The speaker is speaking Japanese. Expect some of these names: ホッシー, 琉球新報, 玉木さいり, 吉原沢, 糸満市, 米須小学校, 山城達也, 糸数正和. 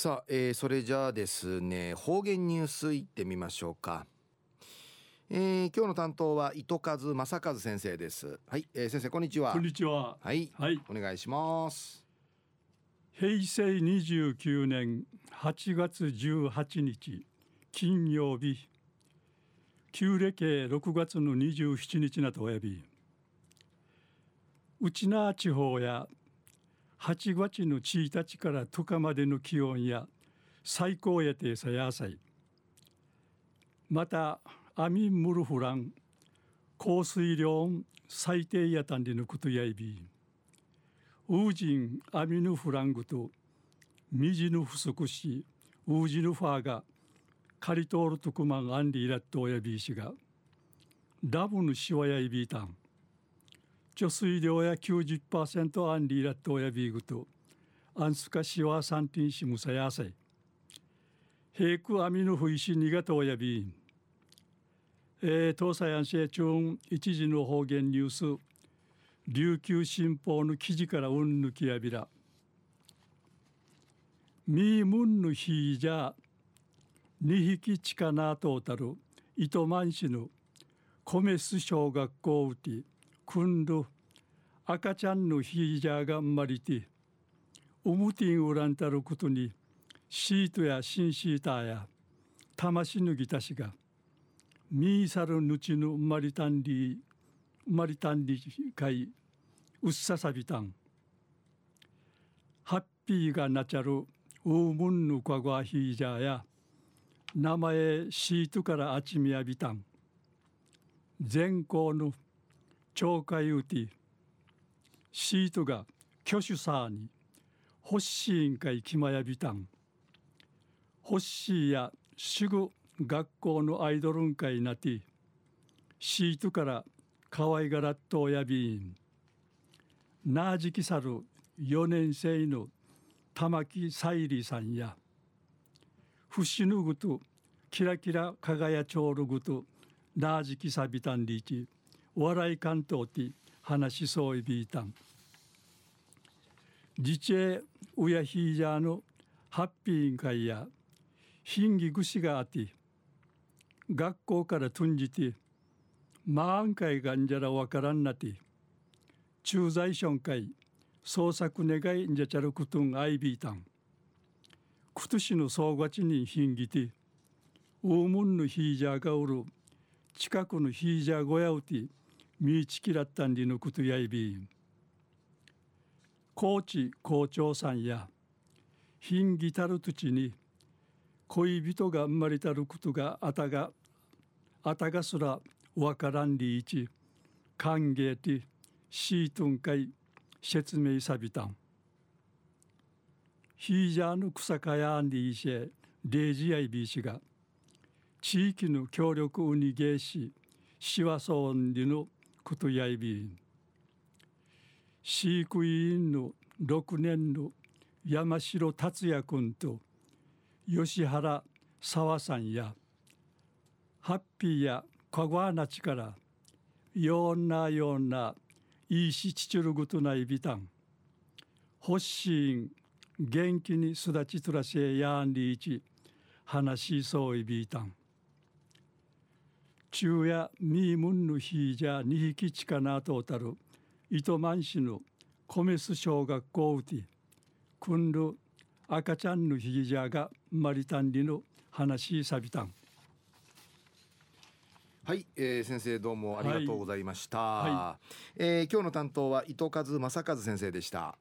さあ、それじゃあですね、方言ニュースいってみましょうか。今日の担当は糸数正和先生です。はい、先生こんにちは。こんにちは。はい、はい、お願いします。平成29年8月18日金曜日、旧暦6月の27日なとおやび、うちな地方や8月の1日から10日までの気温や最高やてさやさい、またアミムルフラン、降水量最低やたんでのことやいび、ウージンアミヌフラングとミジヌ不足し、ウージヌファーがカリトールトクマンアンディラットやびしが、ダブのシワやいびたん、貯水量や 90% アンディラットやびぐと、アンスカシワサンティンシムサヤサイ、ヘイクアミヌフイシニガトやびん、東西安市中一時の方言ニュース、琉球新報の記事からうんぬきやびら、みーむんぬひいじゃ二匹ちかなとうたる糸満市の米須小学校うてくんる赤ちゃんのひいじゃがんまりて、うむてんうらんたることにシートやシンシーターや魂ぬぎたしがミーサルヌチヌマリタンリ会ウッササビタン、ハッピーがなちゃるウームンヌカゴアヒージャーや名前シートからアチミヤビタン、全校の町会ウティシートが挙手さにホッシーン会キマヤビタン、ホッシーやシグ学校のアイドルン会なてシートから可愛がらっとやびん、なあじきさる4年生の玉木さいりさんやふしぬぐとキラキラかがやちょうるぐとなあじきさびたんりち笑い関東て話しそういびいたん、じちえうやひいじゃのハッピーんかいやひんぎぐしがあて、学校からとんじて、まあんかいがんじゃらわからんなて、駐在所んかい、捜索願いんじゃちゃることんあいびいたん、くとしの総がちにひんぎて、おうむんのひいじゃがおる、近くのひいじゃごやうて、みいちきらったんりのことやいびん、高知校長さんや、ひんぎたるとちに、恋人が生まれたることがあたがすらわからんりいち歓迎てシートン会説明さびたん、ひいじゃの草かやんりいしえデージアイビーしが地域の協力をにげししわそんりのことやいびん、飼育委員の6年の山城達也君と吉原沢さんやハッピーやかごあなちからようなイーシチチュルグトナイビタン、ホッシーン元気に育ちとらせえやんりいち話しそういびいたん、昼夜みーむんぬひいじゃ2匹ちかなとうたる糸満市の米須小学校うてくんる赤ちゃんのひいじゃがマリタンリの話さびたん。はい、先生どうもありがとうございました。はいはい、今日の担当は糸数正和先生でした。